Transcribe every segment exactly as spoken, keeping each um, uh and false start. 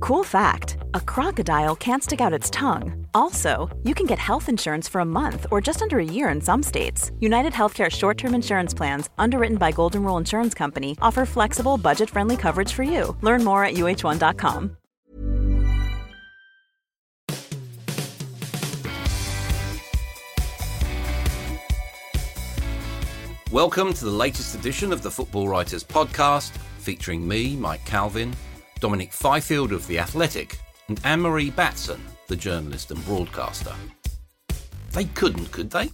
Cool fact, a crocodile can't stick out its tongue. Also, you can get health insurance for a month or just under a year in some states. United Healthcare short-term insurance plans, underwritten by Golden Rule Insurance Company, offer flexible, budget-friendly coverage for you. Learn more at U H one dot com. Welcome to the latest edition of the Football Writers Podcast, featuring me, Mike Calvin, Dominic Fifield of The Athletic, and Anne-Marie Batson, the journalist and broadcaster. They couldn't, could they?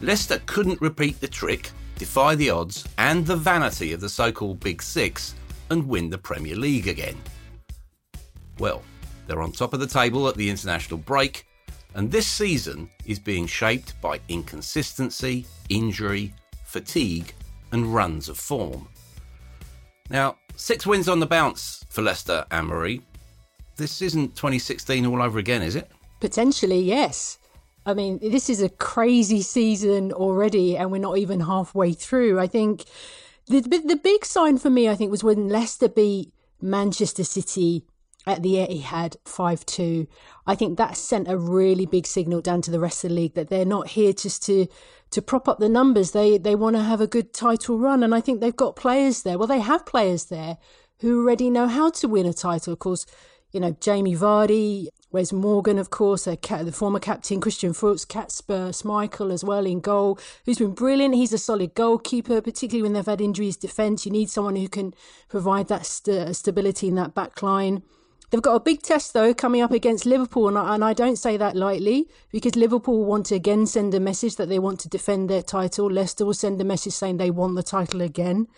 Leicester couldn't repeat the trick, defy the odds and the vanity of the so-called Big Six and win the Premier League again. Well, they're on top of the table at the international break, and this season is being shaped by inconsistency, injury, fatigue and runs of form. Now, six wins on the bounce for Leicester, Anne-Marie. This isn't twenty sixteen all over again, is it? Potentially, yes. I mean, this is a crazy season already and we're not even halfway through. I think the, the big sign for me, I think, was when Leicester beat Manchester City at the Etihad five two. I think that sent a really big signal down to the rest of the league that they're not here just to to prop up the numbers. They they want to have a good title run, and I think they've got players there. Well, they have players there who already know how to win a title. Of course, you know, Jamie Vardy, Wes Morgan, of course, the former captain, Christian Fuchs, Kasper Schmeichel as well in goal, who's been brilliant. He's a solid goalkeeper, particularly when they've had injuries defence. You need someone who can provide that st- stability in that back line. They've got a big test, though, coming up against Liverpool, and I, and I don't say that lightly, because Liverpool want to again send a message that they want to defend their title. Leicester will send a message saying they want the title again.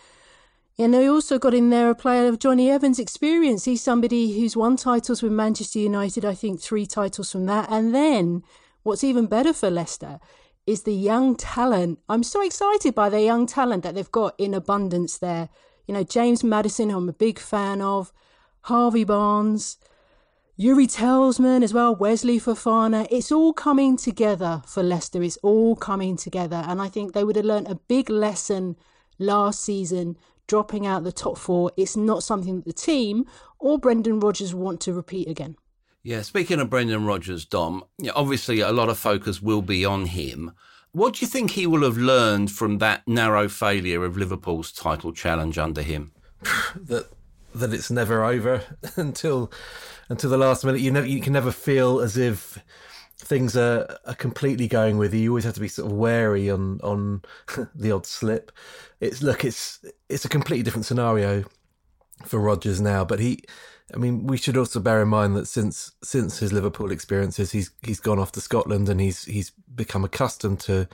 And they also got in there a player of Johnny Evans' experience. He's somebody who's won titles with Manchester United, I think three titles from that. And then what's even better for Leicester is the young talent. I'm so excited by the young talent that they've got in abundance there. You know, James Maddison, who I'm a big fan of, Harvey Barnes, Yuri Telsman as well, Wesley Fofana. It's all coming together for Leicester. It's all coming together. And I think they would have learnt a big lesson last season, dropping out the top four. It's not something that the team or Brendan Rodgers want to repeat again. Yeah, speaking of Brendan Rodgers, Dom, obviously a lot of focus will be on him. What do you think he will have learned from that narrow failure of Liverpool's title challenge under him? that that it's never over until until the last minute. You never, you can never feel as if things are, are completely going with you. You always have to be sort of wary on on the odd slip. It's look, it's it's a completely different scenario for Rodgers now. But he, I mean, we should also bear in mind that since since his Liverpool experiences, he's he's gone off to Scotland and he's he's become accustomed to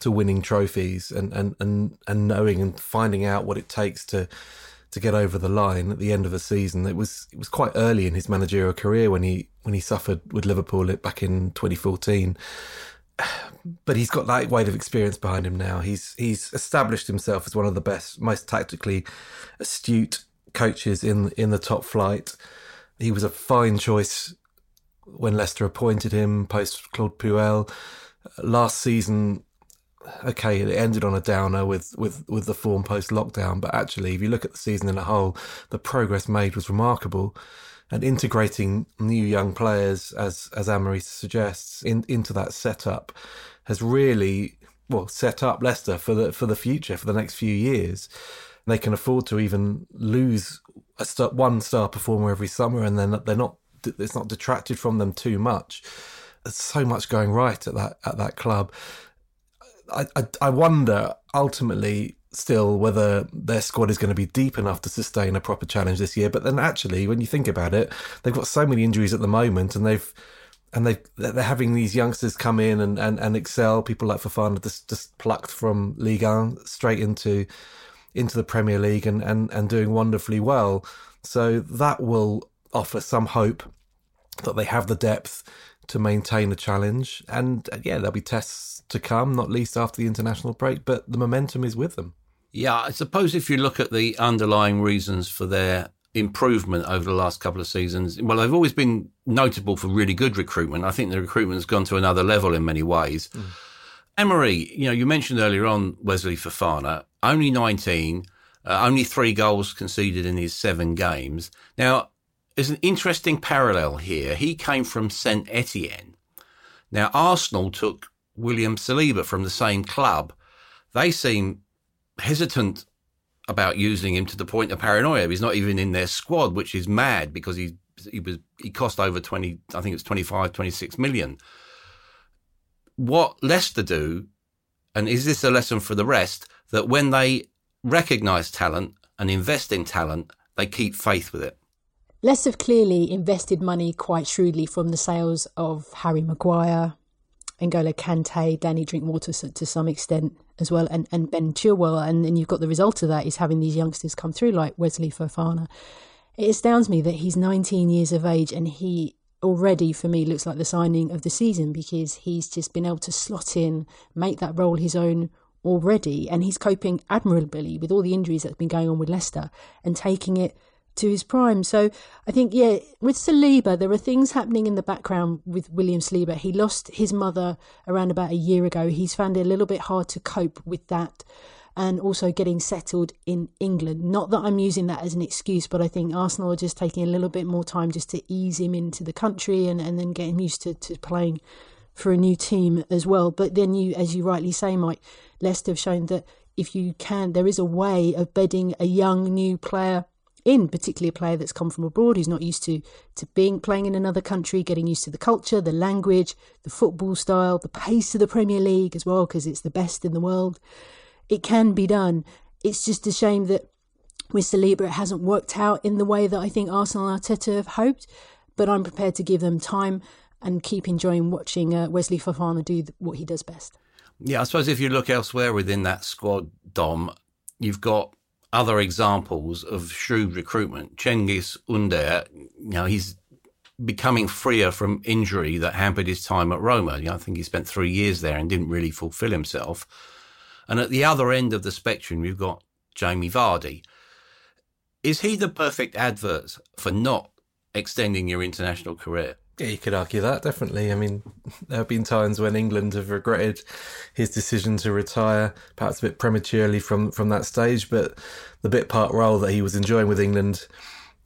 to winning trophies and and and, and knowing and finding out what it takes to. to get over the line at the end of the season. It was it was quite early in his managerial career when he when he suffered with Liverpool back in twenty fourteen. But he's got that weight of experience behind him now. He's he's established himself as one of the best, most tactically astute coaches in in the top flight. He was a fine choice when Leicester appointed him post-Claude Puel. Last season, okay, it ended on a downer with, with, with the form post-lockdown, but actually, if you look at the season in a whole, the progress made was remarkable. And integrating new young players, as as Anne-Marie suggests, in, into that setup has really, well, set up Leicester for the for the future, for the next few years. And they can afford to even lose a star, one star performer every summer, and then they're not it's not detracted from them too much. There's so much going right at that at that club. I, I, I wonder ultimately still whether their squad is going to be deep enough to sustain a proper challenge this year. But then actually, when you think about it, they've got so many injuries at the moment, and they've and they they're having these youngsters come in and, and, and excel. People like Fofana just just plucked from Ligue one straight into into the Premier League and, and, and doing wonderfully well. So that will offer some hope that they have the depth to maintain the challenge. And yeah, there'll be tests to come, not least after the international break, but the momentum is with them. Yeah, I suppose if you look at the underlying reasons for their improvement over the last couple of seasons, well, they've always been notable for really good recruitment. I think the recruitment has gone to another level in many ways. Mm. Anne-Marie, you know, you mentioned earlier on Wesley Fofana, only nineteen, uh, only three goals conceded in his seven games. Now, there's an interesting parallel here. He came from Saint Etienne. Now, Arsenal took William Saliba from the same club. They seem hesitant about using him to the point of paranoia. He's not even in their squad, which is mad because he he was he cost over twenty, I think it's twenty-five, twenty-six million. What Leicester do, and is this a lesson for the rest, that when they recognise talent and invest in talent, they keep faith with it. Leicester have clearly invested money quite shrewdly from the sales of Harry Maguire, N'Golo Kante, Danny Drinkwater to some extent as well, and, and Ben Chilwell, and then you've got the result of that is having these youngsters come through like Wesley Fofana. It astounds me that he's nineteen years of age and he already, for me, looks like the signing of the season because he's just been able to slot in, make that role his own already, and he's coping admirably with all the injuries that's been going on with Leicester and taking it to his prime. So I think, yeah, with Saliba, there are things happening in the background with William Saliba. He lost his mother around about a year ago. He's found it a little bit hard to cope with that and also getting settled in England. Not that I'm using that as an excuse, but I think Arsenal are just taking a little bit more time just to ease him into the country and, and then get him used to, to playing for a new team as well. But then you, as you rightly say, Mike, Leicester have shown that if you can, there is a way of bedding a young new player in, particularly a player that's come from abroad who's not used to to being playing in another country, getting used to the culture, the language, the football style, the pace of the Premier League as well, because it's the best in the world. It can be done. It's just a shame that with Saliba it hasn't worked out in the way that I think Arsenal and Arteta have hoped, but I'm prepared to give them time and keep enjoying watching uh, Wesley Fofana do th- what he does best. Yeah, I suppose if you look elsewhere within that squad, Dom, you've got other examples of shrewd recruitment. Cengiz Under, you know, he's becoming freer from injury that hampered his time at Roma. You know, I think he spent three years there and didn't really fulfil himself. And at the other end of the spectrum, you've got Jamie Vardy. Is he the perfect advert for not extending your international career? Yeah, you could argue that, definitely. I mean, there have been times when England have regretted his decision to retire, perhaps a bit prematurely from, from that stage, but the bit part role that he was enjoying with England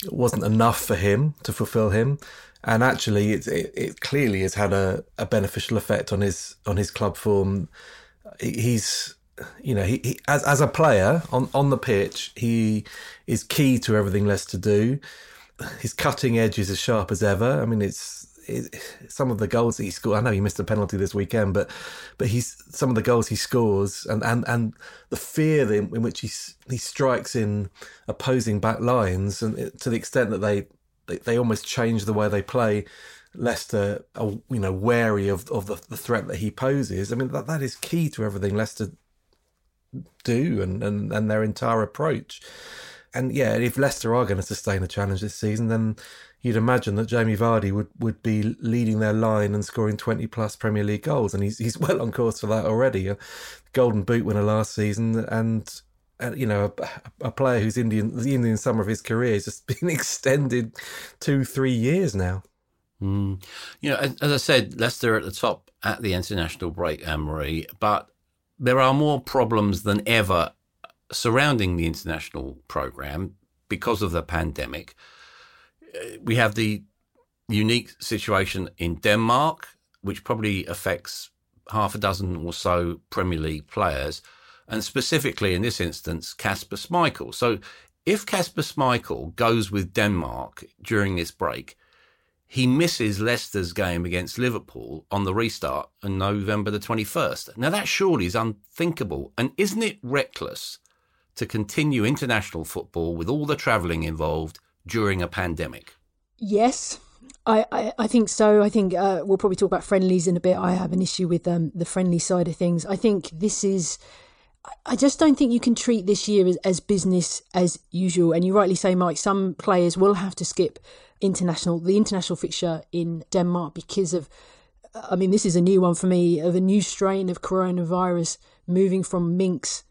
wasn't enough for him to fulfil him. And actually, it, it, it clearly has had a, a beneficial effect on his on his club form. He's, you know, he, he as, as a player on, on the pitch, he is key to everything Leicester do. His cutting edge is as sharp as ever. I mean, it's it, some of the goals that he scored. I know he missed a penalty this weekend, but but he's some of the goals he scores and, and, and the fear in, in which he he strikes in opposing back lines, and it, to the extent that they, they they almost change the way they play. Leicester are, you know, wary of of the, the threat that he poses. I mean, that that is key to everything Leicester do and and, and their entire approach. And yeah, if Leicester are going to sustain a challenge this season, then you'd imagine that Jamie Vardy would, would be leading their line and scoring twenty plus Premier League goals. And he's he's well on course for that already. A Golden Boot winner last season, and, and you know, a, a player who's Indian, the Indian summer of his career has just been extended two, three years now. Mm. You know, as, as I said, Leicester at the top at the international break, Anne-Marie, but there are more problems than ever surrounding the international programme because of the pandemic. We have the unique situation in Denmark, which probably affects half a dozen or so Premier League players, and specifically in this instance, Kasper Schmeichel. So if Kasper Schmeichel goes with Denmark during this break, he misses Leicester's game against Liverpool on the restart on November the twenty-first. Now that surely is unthinkable, and isn't it reckless to continue international football with all the travelling involved during a pandemic? Yes, I, I, I think so. I think uh, we'll probably talk about friendlies in a bit. I have an issue with um, the friendly side of things. I think this is I just don't think you can treat this year as, as business as usual. And you rightly say, Mike, some players will have to skip international, the international fixture in Denmark because of, I mean, this is a new one for me, of a new strain of coronavirus moving from minks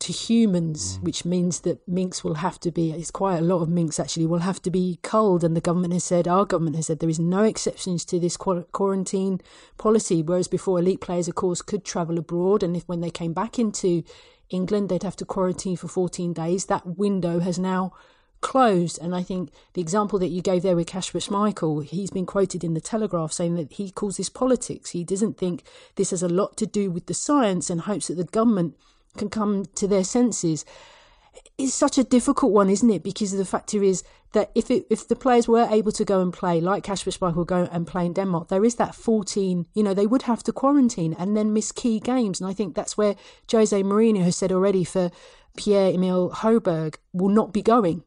to humans, mm. which means that minks will have to be, it's quite a lot of minks actually, will have to be culled. And the government has said, our government has said, there is no exceptions to this quarantine policy. Whereas before, elite players, of course, could travel abroad. And if when they came back into England, they'd have to quarantine for fourteen days. That window has now closed. And I think the example that you gave there with Kasper Schmeichel, he's been quoted in the Telegraph saying that he calls this politics. He doesn't think this has a lot to do with the science and hopes that the government can come to their senses. It's such a difficult one, isn't it? Because the factor is that if it, if the players were able to go and play, like Kasper Schmeichel go and play in Denmark, there is that fourteen, you know, they would have to quarantine and then miss key games. And I think that's where Jose Mourinho has said already for Pierre-Emile Højbjerg will not be going.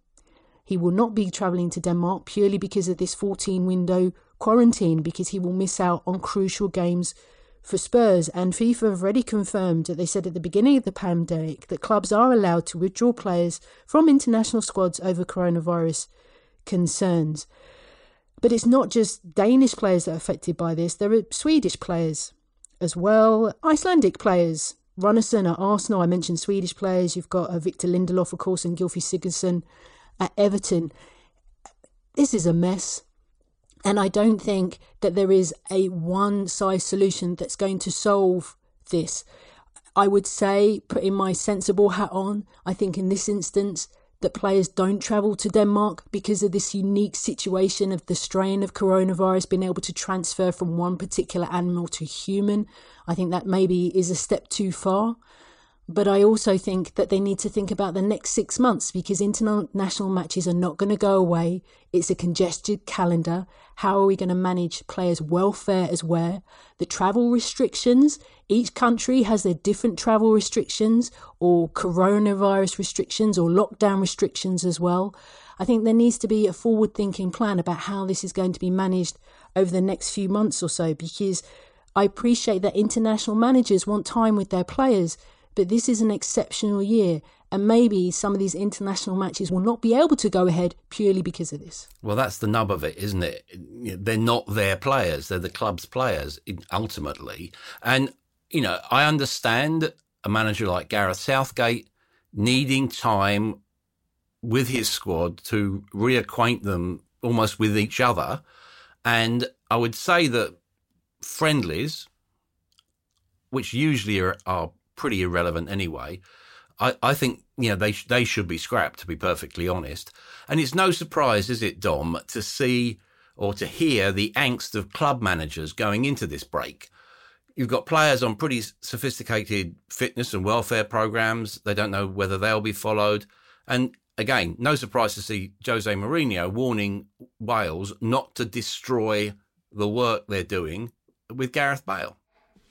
He will not be travelling to Denmark purely because of this fourteen-window quarantine, because he will miss out on crucial games for Spurs. And FIFA have already confirmed that they said at the beginning of the pandemic that clubs are allowed to withdraw players from international squads over coronavirus concerns. But it's not just Danish players that are affected by this. There are Swedish players as well, Icelandic players. Runnison at Arsenal, I mentioned Swedish players. You've got Victor Lindelof, of course, and Gylfi Sigurdsson at Everton. This is a mess. And I don't think that there is a one-size solution that's going to solve this. I would say, putting my sensible hat on, I think in this instance that players don't travel to Denmark because of this unique situation of the strain of coronavirus being able to transfer from one particular animal to human. I think that maybe is a step too far. But I also think that they need to think about the next six months because international matches are not going to go away. It's a congested calendar. How are we going to manage players' welfare as well? The travel restrictions. Each country has their different travel restrictions or coronavirus restrictions or lockdown restrictions as well. I think there needs to be a forward-thinking plan about how this is going to be managed over the next few months or so, because I appreciate that international managers want time with their players, but this is an exceptional year, and maybe some of these international matches will not be able to go ahead purely because of this. Well, that's the nub of it, isn't it? They're not their players. They're the club's players, ultimately. And, you know, I understand a manager like Gareth Southgate needing time with his squad to reacquaint them almost with each other. And I would say that friendlies, which usually are... are pretty irrelevant anyway. I, I think, you know, they they should be scrapped, to be perfectly honest. And it's no surprise, is it, Dom, to see or to hear the angst of club managers going into this break. You've got players on pretty sophisticated fitness and welfare programs. They don't know whether they'll be followed. And again, no surprise to see Jose Mourinho warning Wales not to destroy the work they're doing with Gareth Bale.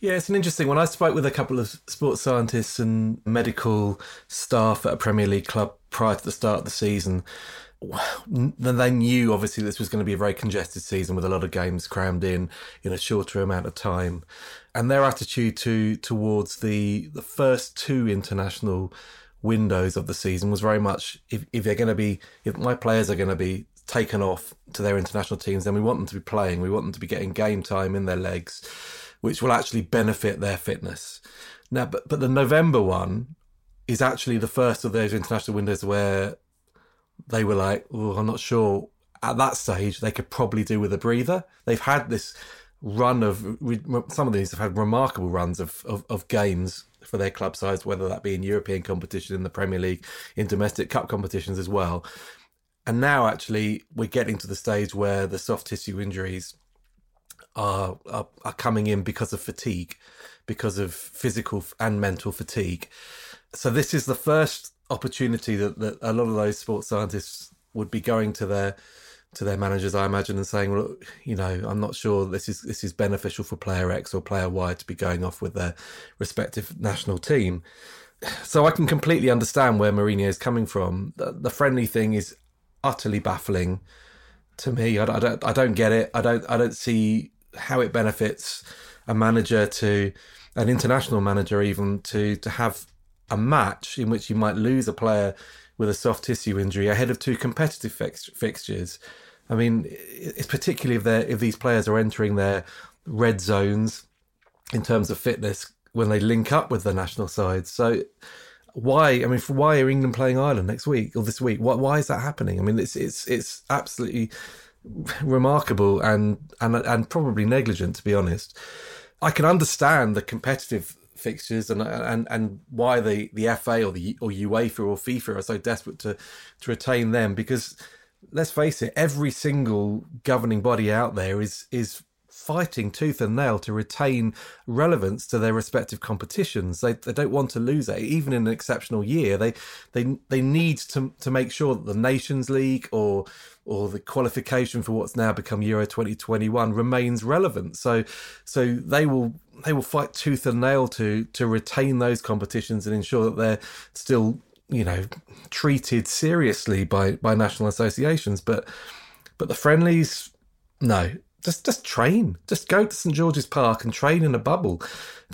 Yeah, it's an interesting one. I spoke with a couple of sports scientists and medical staff at a Premier League club prior to the start of the season. They knew, obviously, this was going to be a very congested season with a lot of games crammed in in a shorter amount of time. And their attitude to towards the, the first two international windows of the season was very much, if, if they're going to be, if my players are going to be taken off to their international teams, then we want them to be playing. We want them to be getting game time in their legs, which will actually benefit their fitness. Now, but, but the November one is actually the first of those international windows where they were like, oh, I'm not sure. At that stage, they could probably do with a breather. They've had this run of, some of these have had remarkable runs of, of, of games for their club sides, whether that be in European competition, in the Premier League, in domestic cup competitions as well. And now, actually, we're getting to the stage where the soft tissue injuries Are, are are coming in because of fatigue, because of physical and mental fatigue. So this is the first opportunity that, that a lot of those sports scientists would be going to their to their managers, I imagine, and saying, well, you know, I'm not sure this is this is beneficial for player X or player Y to be going off with their respective national team. So I can completely understand where Mourinho is coming from. The, the friendly thing is utterly baffling to me. I, I don't I don't get it. I don't I don't see how it benefits a manager to, an international manager even, to to have a match in which you might lose a player with a soft tissue injury ahead of two competitive fix- fixtures. I mean, it's particularly if they're if these players are entering their red zones in terms of fitness when they link up with the national sides. So why? I mean, why are England playing Ireland next week or this week? Why, why is that happening? I mean, it's it's it's absolutely remarkable and and and probably negligent, to be honest. I can understand the competitive fixtures and and and why the, the F A or the or UEFA or FIFA are so desperate to to retain them, because let's face it, every single governing body out there is is fighting tooth and nail to retain relevance to their respective competitions. They they don't want to lose it, even in an exceptional year. They they they need to to make sure that the Nations League or or the qualification for what's now become Euro twenty twenty-one remains relevant. So so they will they will fight tooth and nail to to retain those competitions and ensure that they're still, you know, treated seriously by, by national associations. But but the friendlies, no, just just train. Just go to St George's Park and train in a bubble.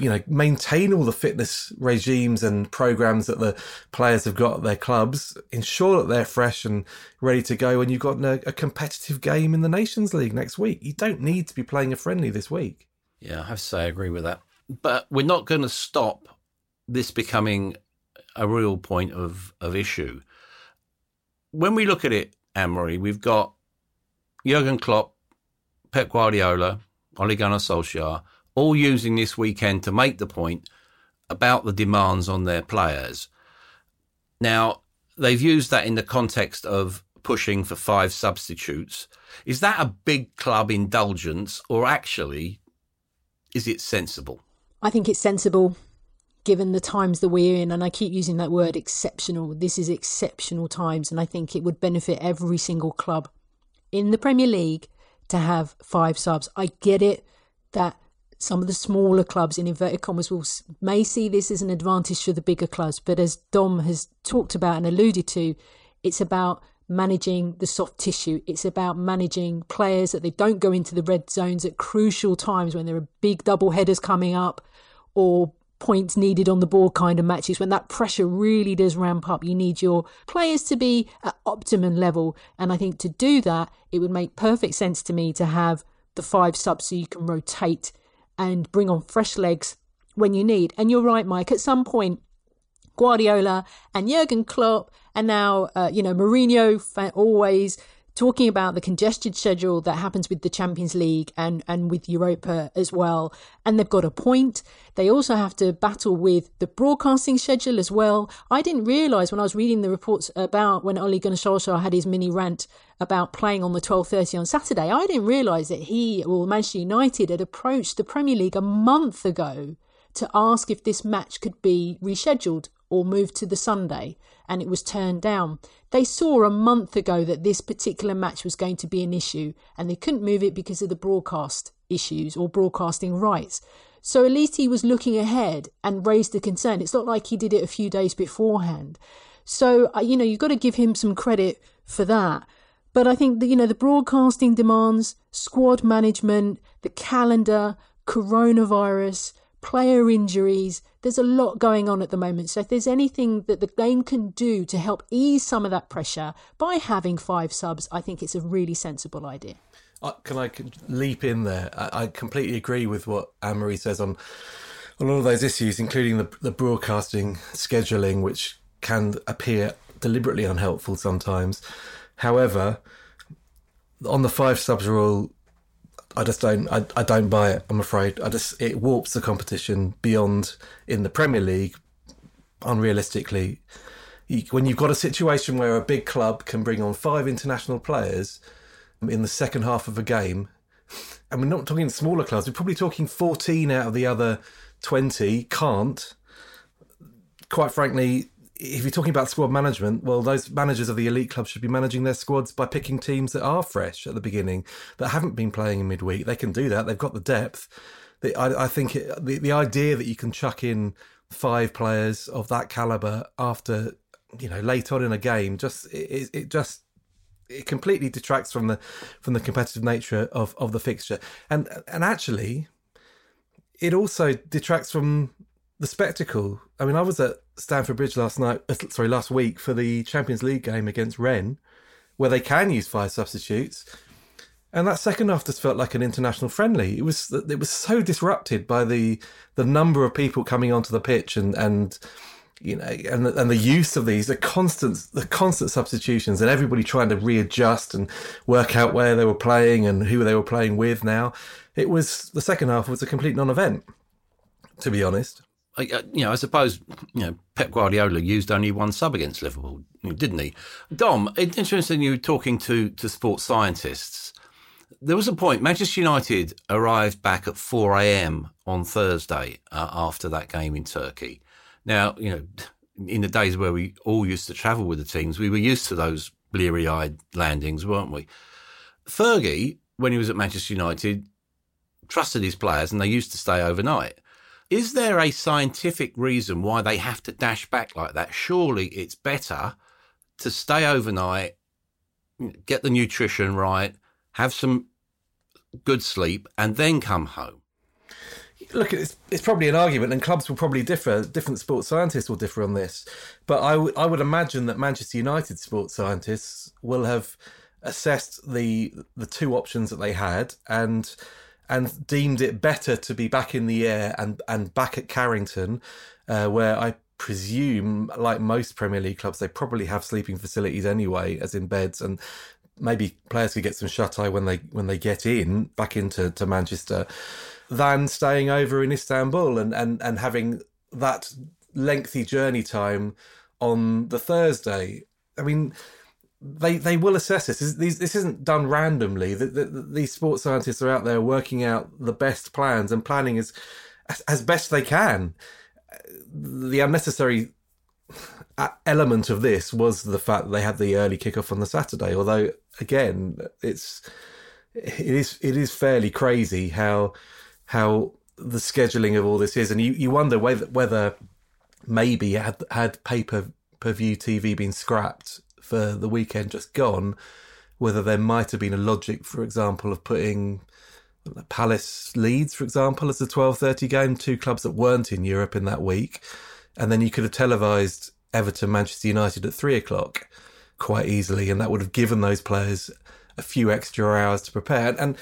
You know, maintain all the fitness regimes and programs that the players have got at their clubs. Ensure that they're fresh and ready to go when you've got a, a competitive game in the Nations League next week. You don't need to be playing a friendly this week. Yeah, I have to say I agree with that. But we're not going to stop this becoming a real point of, of issue. When we look at it, Anne-Marie, we've got Jurgen Klopp, Pep Guardiola, Ole Gunnar Solskjaer, all using this weekend to make the point about the demands on their players. Now, they've used that in the context of pushing for five substitutes. Is that a big club indulgence, or actually, is it sensible? I think it's sensible, given the times that we're in, and I keep using that word exceptional. This is exceptional times, and I think it would benefit every single club in the Premier League to have five subs. I get it that some of the smaller clubs, in inverted commas, will may see this as an advantage for the bigger clubs, but as Dom has talked about and alluded to, it's about managing the soft tissue. It's about managing players that they don't go into the red zones at crucial times when there are big double headers coming up or points needed on the board kind of matches. When that pressure really does ramp up, you need your players to be at optimum level. And I think to do that, it would make perfect sense to me to have the five subs so you can rotate and bring on fresh legs when you need. And you're right, Mike, at some point, Guardiola and Jurgen Klopp and now, uh, you know, Mourinho always talking about the congested schedule that happens with the Champions League and, and with Europa as well. And they've got a point. They also have to battle with the broadcasting schedule as well. I didn't realise when I was reading the reports about when Ole Gunnar Solskjaer had his mini rant about playing on the twelve thirty on Saturday, I didn't realise that he, or Manchester United, had approached the Premier League a month ago to ask if this match could be rescheduled or moved to the Sunday, and it was turned down. They saw a month ago that this particular match was going to be an issue, and they couldn't move it because of the broadcast issues or broadcasting rights. So at least he was looking ahead and raised the concern. It's not like he did it a few days beforehand. So, you know, you've got to give him some credit for that. But I think that, you know, the broadcasting demands, squad management, the calendar, coronavirus, player injuries, there's a lot going on at the moment. So if there's anything that the game can do to help ease some of that pressure by having five subs, I think it's a really sensible idea. Uh, can I leap in there? I, I completely agree with what Anne-Marie says on, on all of those issues, including the, the broadcasting scheduling, which can appear deliberately unhelpful sometimes. However, on the five subs rule, I just don't. I, I don't buy it, I'm afraid. I just it warps the competition beyond in the Premier League. Unrealistically, you, when you've got a situation where a big club can bring on five international players in the second half of a game, and we're not talking smaller clubs. We're probably talking fourteen out of the other twenty can't. Quite frankly, if you're talking about squad management, well, those managers of the elite clubs should be managing their squads by picking teams that are fresh at the beginning, that haven't been playing in midweek. They can do that. They've got the depth. The, I, I think it, the, the idea that you can chuck in five players of that calibre after, you know, late on in a game, just it, it just it completely detracts from the from the competitive nature of, of the fixture. And and actually, it also detracts from the spectacle. I mean, I was at Stamford Bridge last night, sorry, last week for the Champions League game against Rennes, where they can use five substitutes. And that second half just felt like an international friendly. It was it was so disrupted by the the number of people coming onto the pitch and and you know and the, and the use of these the constant the constant substitutions and everybody trying to readjust and work out where they were playing and who they were playing with. Now it was the second half was a complete non-event, to be honest. You know, I suppose, you know, Pep Guardiola used only one sub against Liverpool, didn't he? Dom, it's interesting you were talking to, to sports scientists. There was a point, Manchester United arrived back at four a.m. on Thursday uh, after that game in Turkey. Now, you know, in the days where we all used to travel with the teams, we were used to those bleary-eyed landings, weren't we? Fergie, when he was at Manchester United, trusted his players and they used to stay overnight. Is there a scientific reason why they have to dash back like that? Surely it's better to stay overnight, get the nutrition right, have some good sleep, and then come home. Look, it's, it's probably an argument, and clubs will probably differ. Different sports scientists will differ on this. But I, w- I would imagine that Manchester United sports scientists will have assessed the the two options that they had and... and deemed it better to be back in the air and, and back at Carrington, uh, where I presume, like most Premier League clubs, they probably have sleeping facilities anyway, as in beds, and maybe players could get some shut-eye when they when they get in, back into to Manchester, than staying over in Istanbul and, and, and having that lengthy journey time on the Thursday. I mean... They they will assess this. This, this isn't done randomly. The, the, the, these sports scientists are out there working out the best plans and planning as, as, as best they can. The unnecessary element of this was the fact that they had the early kickoff on the Saturday. Although, again, it's it is it is fairly crazy how how the scheduling of all this is, and you, you wonder whether whether maybe had had pay per, per view T V been scrapped for the weekend just gone, whether there might have been a logic, for example, of putting Palace Leeds, for example, as a twelve thirty game, two clubs that weren't in Europe in that week. And then you could have televised Everton Manchester United at three o'clock quite easily, and that would have given those players a few extra hours to prepare. And, and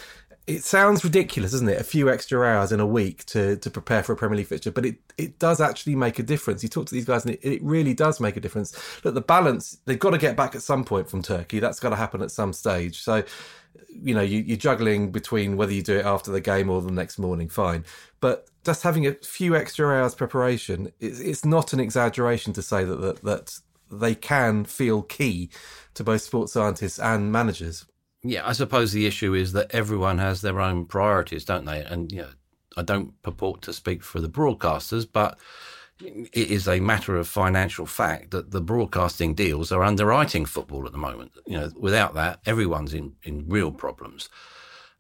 it sounds ridiculous, doesn't it? A few extra hours in a week to, to prepare for a Premier League fixture, but it, it does actually make a difference. You talk to these guys and it, it really does make a difference. Look, the balance, they've got to get back at some point from Turkey. That's got to happen at some stage. So, you know, you, you're juggling between whether you do it after the game or the next morning, fine. But just having a few extra hours preparation, it, it's not an exaggeration to say that, that that they can feel key to both sports scientists and managers. Yeah, I suppose the issue is that everyone has their own priorities, don't they? And you know, I don't purport to speak for the broadcasters, but it is a matter of financial fact that the broadcasting deals are underwriting football at the moment. You know, without that, everyone's in, in real problems.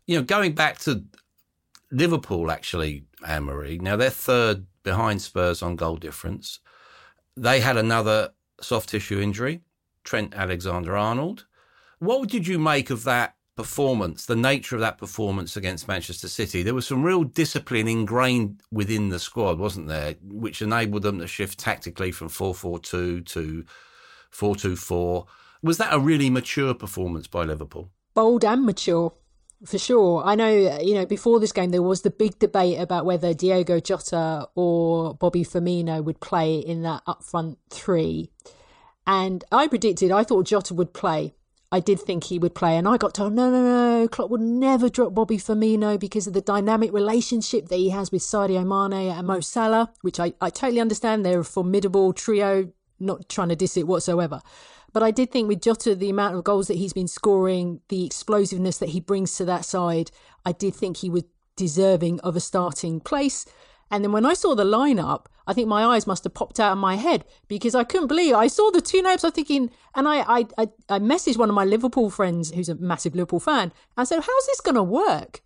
You know, going back to Liverpool, actually, Anne-Marie, now they're third behind Spurs on goal difference. They had another soft tissue injury, Trent Alexander-Arnold. What did you make of that performance, the nature of that performance against Manchester City? There was some real discipline ingrained within the squad, wasn't there, which enabled them to shift tactically from four four two to four two four. Was that a really mature performance by Liverpool? Bold and mature, for sure. I know, you know, before this game, there was the big debate about whether Diogo Jota or Bobby Firmino would play in that up front three. And I predicted, I thought Jota would play. I did think he would play, and I got told, no, no, no, Klopp would never drop Bobby Firmino because of the dynamic relationship that he has with Sadio Mane and Mo Salah, which I, I totally understand. They're a formidable trio, not trying to diss it whatsoever. But I did think with Jota, the amount of goals that he's been scoring, the explosiveness that he brings to that side, I did think he was deserving of a starting place. And then when I saw the lineup, I think my eyes must have popped out of my head because I couldn't believe it. I saw the two names. I'm thinking, and I, I, I, I messaged one of my Liverpool friends who's a massive Liverpool fan. I said, how's this going to work?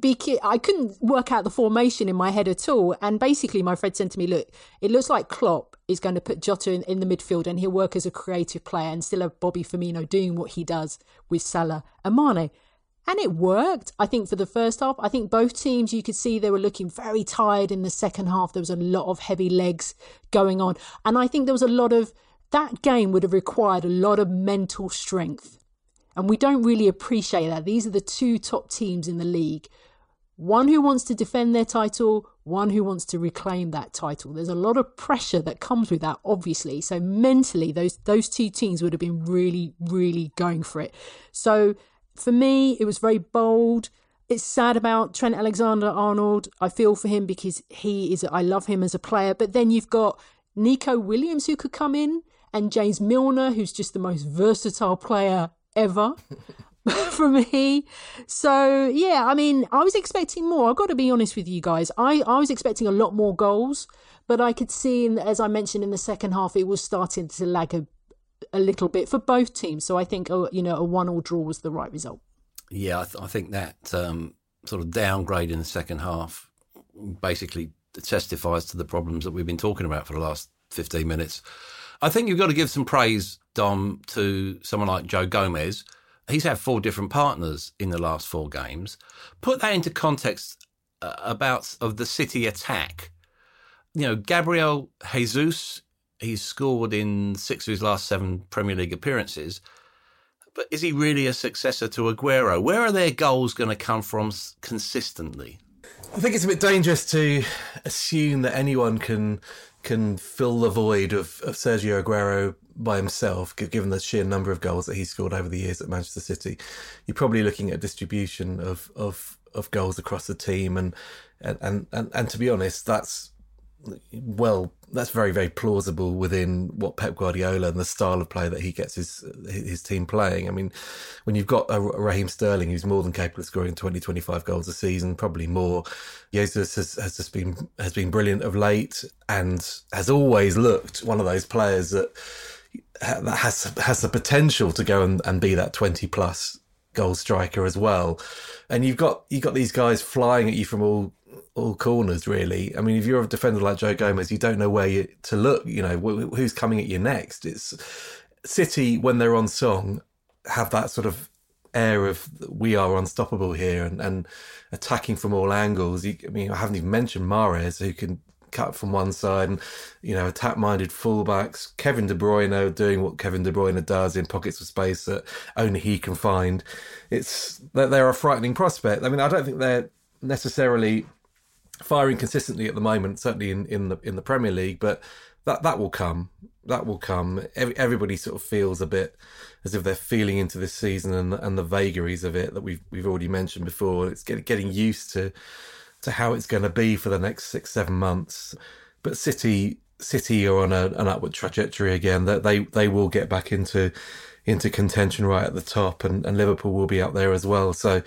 Because I couldn't work out the formation in my head at all. And basically, my friend said to me, look, it looks like Klopp is going to put Jota in, in the midfield and he'll work as a creative player and still have Bobby Firmino doing what he does with Salah and Mane. And it worked, I think, for the first half. I think both teams, you could see they were looking very tired in the second half. There was a lot of heavy legs going on. And I think there was a lot of, that game would have required a lot of mental strength. And we don't really appreciate that. These are the two top teams in the league. One who wants to defend their title, one who wants to reclaim that title. There's a lot of pressure that comes with that, obviously. So mentally, those, those two teams would have been really, really going for it. So for me, it was very bold. It's sad about Trent Alexander-Arnold. I feel for him because he is, I love him as a player. But then you've got Nico Williams who could come in and James Milner, who's just the most versatile player ever for me. So, yeah, I mean, I was expecting more. I've got to be honest with you guys. I, I was expecting a lot more goals, but I could see, in, as I mentioned in the second half, it was starting to lag a, a little bit for both teams. So I think, a, you know, a one-all draw was the right result. Yeah, I, th- I think that um, sort of downgrade in the second half basically testifies to the problems that we've been talking about for the last fifteen minutes. I think you've got to give some praise, Dom, to someone like Joe Gomez. He's had four different partners in the last four games. Put that into context uh, about of the City attack. You know, Gabriel Jesus, he's scored in six of his last seven Premier League appearances. But is he really a successor to Aguero? Where are their goals going to come from consistently? I think it's a bit dangerous to assume that anyone can can fill the void of, of Sergio Aguero by himself, given the sheer number of goals that he's scored over the years at Manchester City. You're probably looking at distribution of of, of goals across the team, and and, and and and to be honest, that's well, that's very, very plausible within what Pep Guardiola and the style of play that he gets his his team playing. I mean, when you've got a Raheem Sterling who's more than capable of scoring twenty, twenty-five goals a season, probably more. Jesus has, has just been has been brilliant of late and has always looked one of those players that that has has the potential to go and, and be that twenty plus goal striker as well. And you've got you've got these guys flying at you from all all corners, really. I mean, if you're a defender like Joe Gomez, you don't know where you, to look. You know, wh- who's coming at you next. It's City, when they're on song, have that sort of air of we are unstoppable here and, and attacking from all angles. You, I mean, I haven't even mentioned Mahrez, who can cut from one side and, you know, attack-minded fullbacks. Kevin De Bruyne doing what Kevin De Bruyne does in pockets of space that only he can find. It's that they're a frightening prospect. I mean, I don't think they're necessarily firing consistently at the moment, certainly in, in the in the Premier League, but that, that will come. That will come. Every, everybody sort of feels a bit as if they're feeling into this season and and the vagaries of it that we've we've already mentioned before. It's get, getting used to to how it's going to be for the next six, seven months. But City City are on a, an upward trajectory again. That they, they will get back into into contention right at the top, and, and Liverpool will be up there as well. So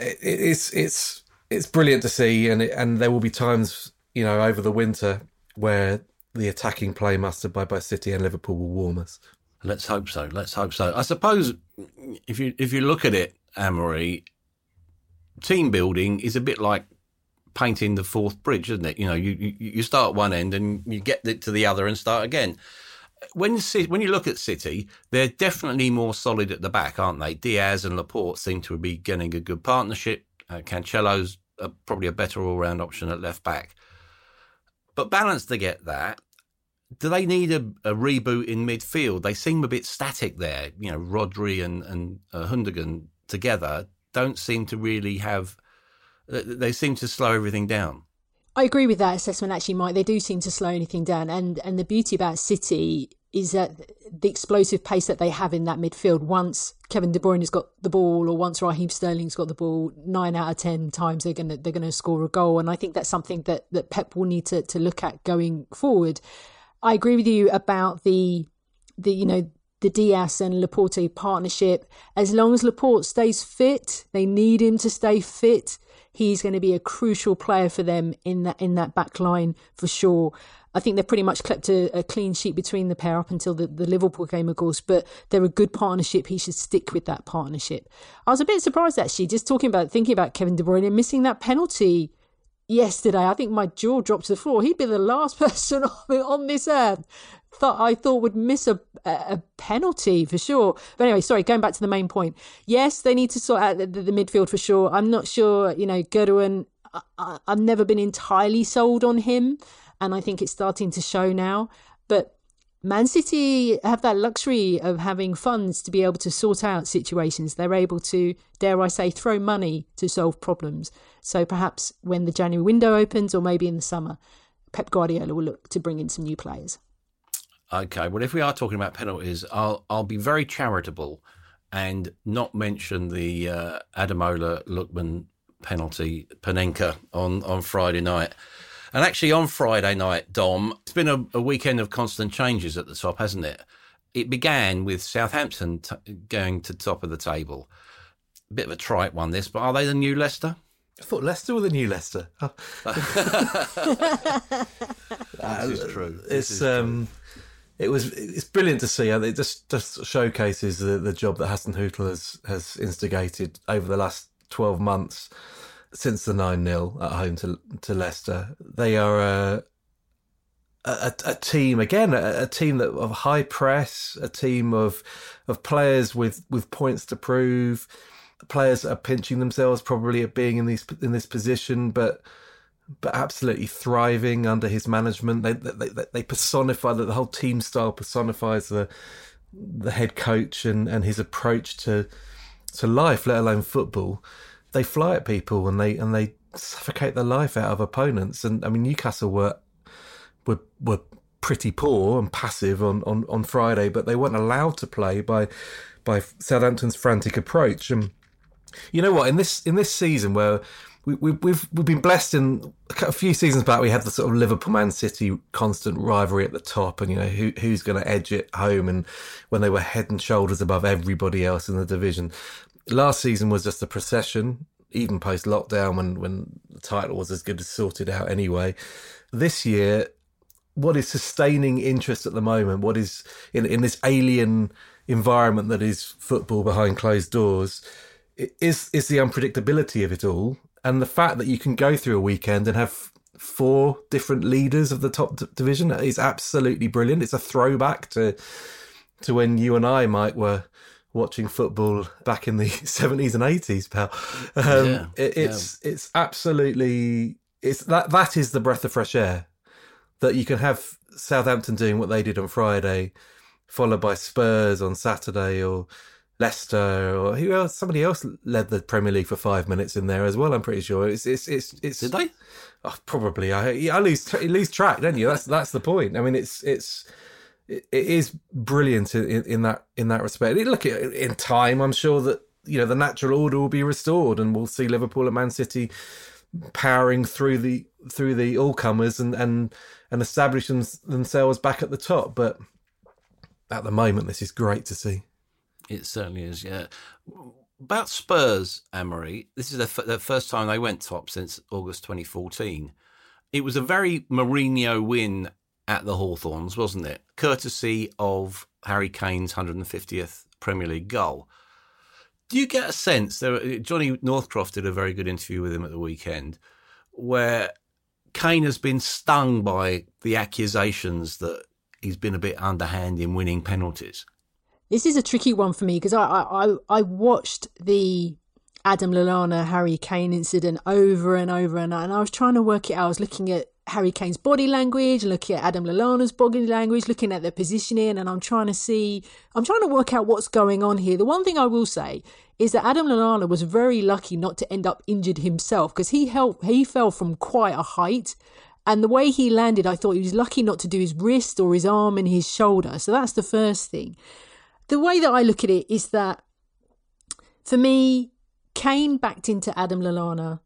it, it's it's. It's brilliant to see, and it, and there will be times, you know, over the winter where the attacking play mustered by by City and Liverpool will warm us. Let's hope so. Let's hope so. I suppose if you if you look at it, Anne-Marie, team building is a bit like painting the fourth bridge, isn't it? You know, you you start one end and you get to the other and start again. When when you look at City, they're definitely more solid at the back, aren't they? Diaz and Laporte seem to be getting a good partnership. Uh, Cancelo's uh, probably a better all-round option at left-back. But balanced to get that, do they need a, a reboot in midfield? They seem a bit static there. You know, Rodri and, and uh, Gundogan together don't seem to really have... They seem to slow everything down. I agree with that assessment, actually, Mike. They do seem to slow anything down. And, and the beauty about City is that the explosive pace that they have in that midfield, once Kevin De Bruyne has got the ball or once Raheem Sterling's got the ball, nine out of ten times they're going to they're going to score a goal. And I think that's something that, that Pep will need to, to look at going forward. I agree with you about the the you know the Diaz and Laporte partnership. As long as Laporte stays fit, they need him to stay fit. He's going to be a crucial player for them in that in that back line for sure. I think they've pretty much kept a, a clean sheet between the pair up until the, the Liverpool game, of course, but they're a good partnership. He should stick with that partnership. I was a bit surprised, actually, just talking about, thinking about Kevin De Bruyne and missing that penalty yesterday. I think my jaw dropped to the floor. He'd be the last person on, on this earth thought I thought would miss a, a penalty for sure. But anyway, sorry, going back to the main point. Yes, they need to sort out the, the, the midfield for sure. I'm not sure, you know, Godwin, I, I, I've never been entirely sold on him, and I think it's starting to show now. But Man City have that luxury of having funds to be able to sort out situations. They're able to, dare I say, throw money to solve problems. So perhaps when the January window opens, or maybe in the summer, Pep Guardiola will look to bring in some new players. Okay, well, if we are talking about penalties, I'll I'll be very charitable and not mention the uh, Ademola Lookman penalty, Panenka, on, on Friday night. And actually on Friday night, Dom, it's been a, a weekend of constant changes at the top, hasn't it? It began with Southampton t- going to top of the table. A bit of a trite one, this, but are they the new Leicester? I thought Leicester were the new Leicester. Oh. This is true. This it's is um, true. It was it's brilliant to see. It just just showcases the, the job that Hassan Hutel has has instigated over the last twelve months since the nine nil at home to to Leicester. They are a a, a team again, a, a team that of high press, a team of of players with, with points to prove. Players are pinching themselves probably at being in these in this position, but but absolutely thriving under his management. They they they personify the whole team style personifies the the head coach and, and his approach to to life, let alone football. They fly at people and they and they suffocate the life out of opponents. And I mean, Newcastle were were were pretty poor and passive on, on, on Friday, but they weren't allowed to play by by Southampton's frantic approach. And you know what? In this in this season, where we, we, we've we've been blessed in a few seasons back, we had the sort of Liverpool Man City constant rivalry at the top, and you know who who's going to edge it home, and when they were head and shoulders above everybody else in the division. Last season was just a procession, even post lockdown, when when the title was as good as sorted out anyway. This year, what is sustaining interest at the moment? What is in in this alien environment that is football behind closed doors? is is the unpredictability of it all, and the fact that you can go through a weekend and have four different leaders of the top d- division is absolutely brilliant. It's a throwback to to when you and I, Mike, were watching football back in the seventies and eighties, pal. Um, yeah, it, it's yeah. it's absolutely it's that that is the breath of fresh air that you can have Southampton doing what they did on Friday, followed by Spurs on Saturday, or Leicester, or who else? Somebody else led the Premier League for five minutes in there as well, I'm pretty sure. It's it's it's, it's did they? Oh, probably. I I lose you lose track, don't you? That's that's the point. I mean, it's it's it is brilliant in, in that in that respect. Look, in time, I'm sure that you know the natural order will be restored, and we'll see Liverpool and Man City powering through the through the all comers and and and establishing themselves back at the top. But at the moment, this is great to see. It certainly is, yeah. About Spurs, Anne-Marie, this is the, f- the first time they went top since August twenty fourteen. It was a very Mourinho win at the Hawthorns, wasn't it? Courtesy of Harry Kane's one hundred fiftieth Premier League goal. Do you get a sense, there, Johnny Northcroft did a very good interview with him at the weekend, where Kane has been stung by the accusations that he's been a bit underhand in winning penalties? This is a tricky one for me because I, I I watched the Adam Lallana, Harry Kane incident over and over and, and I was trying to work it out. I was looking at Harry Kane's body language, looking at Adam Lallana's body language, looking at their positioning, and I'm trying to see, I'm trying to work out what's going on here. The one thing I will say is that Adam Lallana was very lucky not to end up injured himself because he helped, he fell from quite a height. And the way he landed, I thought he was lucky not to do his wrist or his arm and his shoulder. So that's the first thing. The way that I look at it is that, for me, Kane backed into Adam Lallana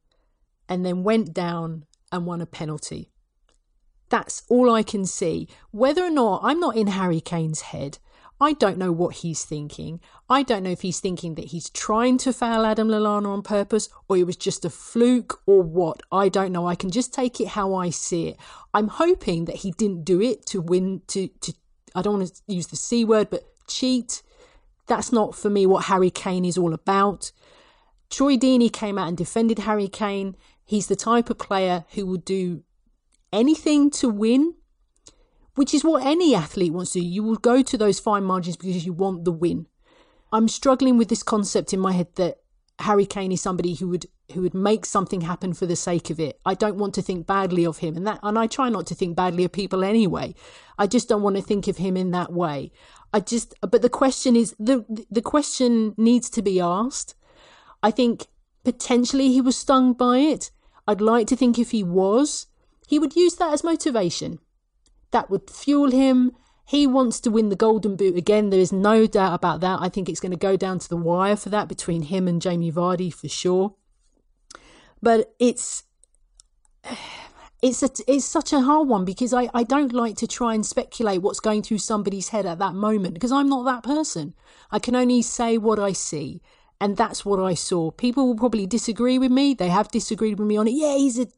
and then went down and won a penalty. That's all I can see. Whether or not, I'm not in Harry Kane's head. I don't know what he's thinking. I don't know if he's thinking that he's trying to foul Adam Lallana on purpose, or it was just a fluke, or what. I don't know. I can just take it how I see it. I'm hoping that he didn't do it to win, to, to I don't want to use the C word, but cheat. That's not for me what Harry Kane is all about. Troy Deeney came out and defended Harry Kane. He's the type of player who will do anything to win. which is what any athlete wants to do. You will go to those fine margins because you want the win. I'm struggling with this concept in my head that Harry Kane is somebody who would who would make something happen for the sake of it. I don't want to think badly of him, and that, and I try not to think badly of people anyway. I just don't want to think of him in that way. I just, but the question is, the the question needs to be asked. I think potentially he was stung by it. I'd like to think if he was, he would use that as motivation. That would fuel him. He wants to win the Golden Boot again. There is no doubt about that. I think it's going to go down to the wire for that between him and Jamie Vardy for sure. But it's it's a, it's such a hard one because I, I don't like to try and speculate what's going through somebody's head at that moment because I'm not that person. I can only say what I see. And that's what I saw. People will probably disagree with me. They have disagreed with me on it. Yeah, he's a,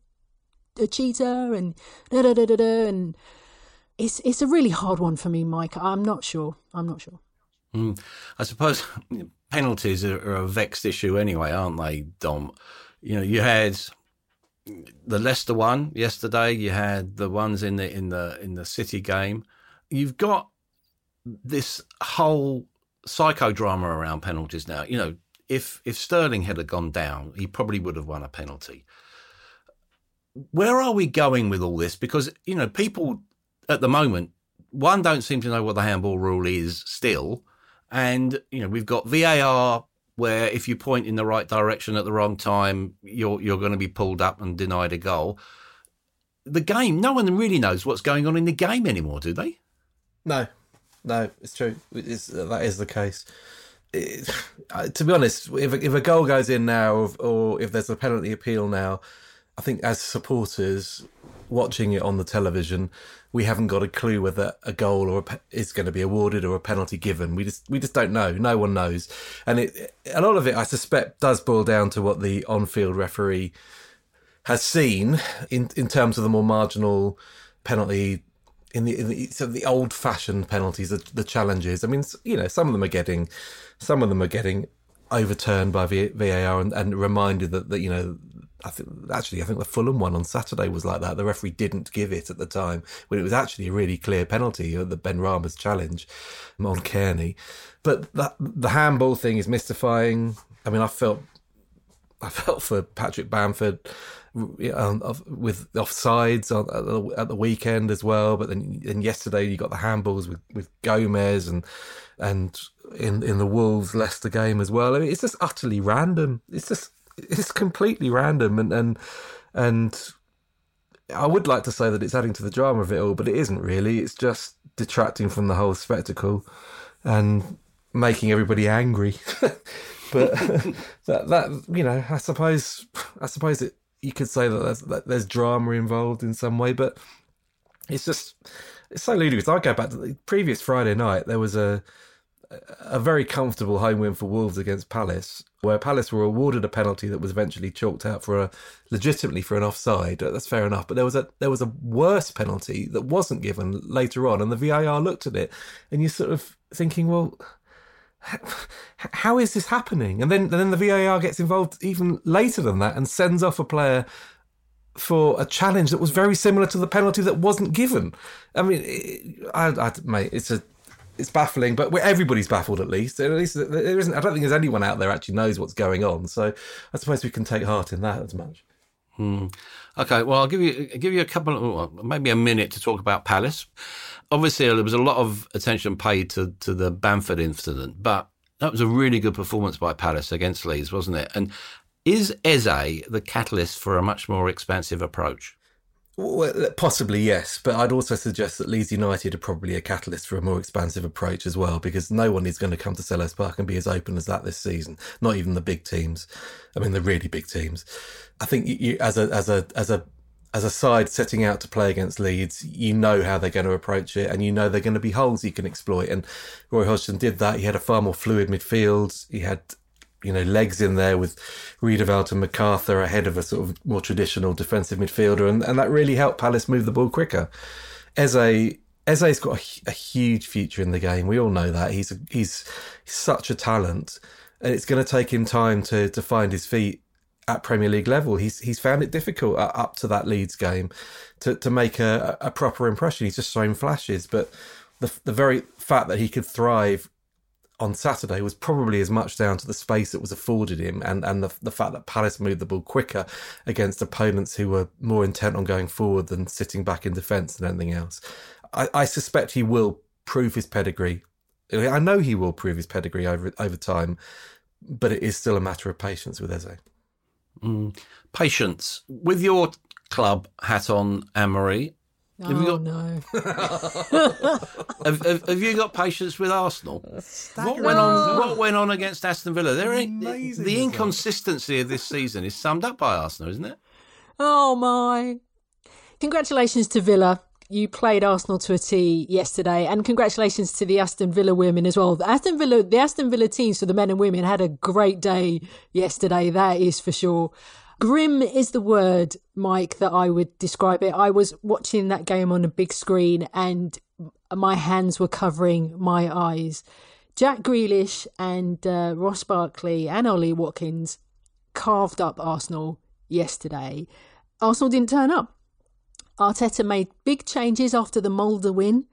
a cheater and da da da da da and... It's it's a really hard one for me, Mike. I'm not sure. I'm not sure. Mm. I suppose penalties are, are a vexed issue anyway, aren't they, Dom? You know, you had the Leicester one yesterday. You had the ones in the in the in the City game. You've got this whole psychodrama around penalties now. You know, if if Sterling had gone down, he probably would have won a penalty. Where are we going with all this? Because you know, people. At the moment, one, don't seem to know what the handball rule is still. And, you know, we've got V A R where if you point in the right direction at the wrong time, you're you're going to be pulled up and denied a goal. The game, no one really knows what's going on in the game anymore, do they? No, no, it's true. It's, that is the case. It, to be honest, if a, if a goal goes in now or if there's a penalty appeal now, I think as supporters watching it on the television, we haven't got a clue whether a goal or a pe- is going to be awarded or a penalty given. We just we just don't know. No one knows, and it, a lot of it, I suspect, does boil down to what the on-field referee has seen in in terms of the more marginal penalty, in the, in the so the old-fashioned penalties, the, the challenges. I mean, you know, some of them are getting, some of them are getting overturned by V A R and, and reminded that, that you know. I think actually, I think the Fulham one on Saturday was like that. The referee didn't give it at the time when it was actually a really clear penalty, the Ben Rama's challenge on Kearney. But that, the handball thing is mystifying. I mean, I felt I felt for Patrick Bamford um, with offsides at the weekend as well. But then and yesterday you got the handballs with, with Gomez and and in in the Wolves Leicester game as well. I mean, it's just utterly random. It's just. It's completely random, and, and and I would like to say that it's adding to the drama of it all, but it isn't really. It's just detracting from the whole spectacle and making everybody angry. But that that you know, I suppose I suppose it, you could say that there's, that there's drama involved in some way, but it's just it's so ludicrous. I go back to the previous Friday night. There was a. a very comfortable home win for Wolves against Palace, where Palace were awarded a penalty that was eventually chalked out for a legitimately for an offside. That's fair enough, but there was a there was a worse penalty that wasn't given later on, and the V A R looked at it, and you're sort of thinking, well, how is this happening? And then and then the V A R gets involved even later than that and sends off a player for a challenge that was very similar to the penalty that wasn't given. I mean, it, I, I mate, it's a It's baffling, but everybody's baffled at least. At least there isn't. I don't think there's anyone out there actually knows what's going on. So I suppose we can take heart in that as much. Hmm. Okay. Well, I'll give you I'll give you a couple, of, maybe a minute to talk about Palace. Obviously, there was a lot of attention paid to to the Bamford incident, but that was a really good performance by Palace against Leeds, wasn't it? And is Eze the catalyst for a much more expansive approach? Well, possibly, yes. But I'd also suggest that Leeds United are probably a catalyst for a more expansive approach as well, because no one is going to come to Selhurst Park and be as open as that this season. Not even the big teams. I mean, the really big teams. I think you, as a as a as a as a side setting out to play against Leeds, you know how they're going to approach it, and you know they're going to be holes you can exploit. And Roy Hodgson did that. He had a far more fluid midfield. He had. You know, legs in there with Riedewald and MacArthur ahead of a sort of more traditional defensive midfielder, and, and that really helped Palace move the ball quicker. Eze, Eze's got a, a huge future in the game. We all know that. He's a, he's such a talent, and it's going to take him time to to find his feet at Premier League level, he's he's found it difficult uh, up to that Leeds game to, to make a, a proper impression. He's just shown flashes, but the the very fact that he could thrive on Saturday was probably as much down to the space that was afforded him and, and the, the fact that Palace moved the ball quicker against opponents who were more intent on going forward than sitting back in defence than anything else. I, I suspect he will prove his pedigree. I know he will prove his pedigree over over time, but it is still a matter of patience with Eze. Mm. Patience. With your club hat on, Anne-Marie, oh, have you got... no. have, have, have you got patience with Arsenal? What went on? What went on against Aston Villa? There ain't, the inconsistency of this season is summed up by Arsenal, isn't it? Oh, my. Congratulations to Villa. You played Arsenal to a tee yesterday, and congratulations to the Aston Villa women as well. The Aston Villa, the Aston Villa teams for the men and women had a great day yesterday, that is for sure. Grim is the word, Mike, that I would describe it. I was watching that game on a big screen and my hands were covering my eyes. Jack Grealish and uh, Ross Barkley and Ollie Watkins carved up Arsenal yesterday. Arsenal didn't turn up. Arteta made big changes after the Mulder win.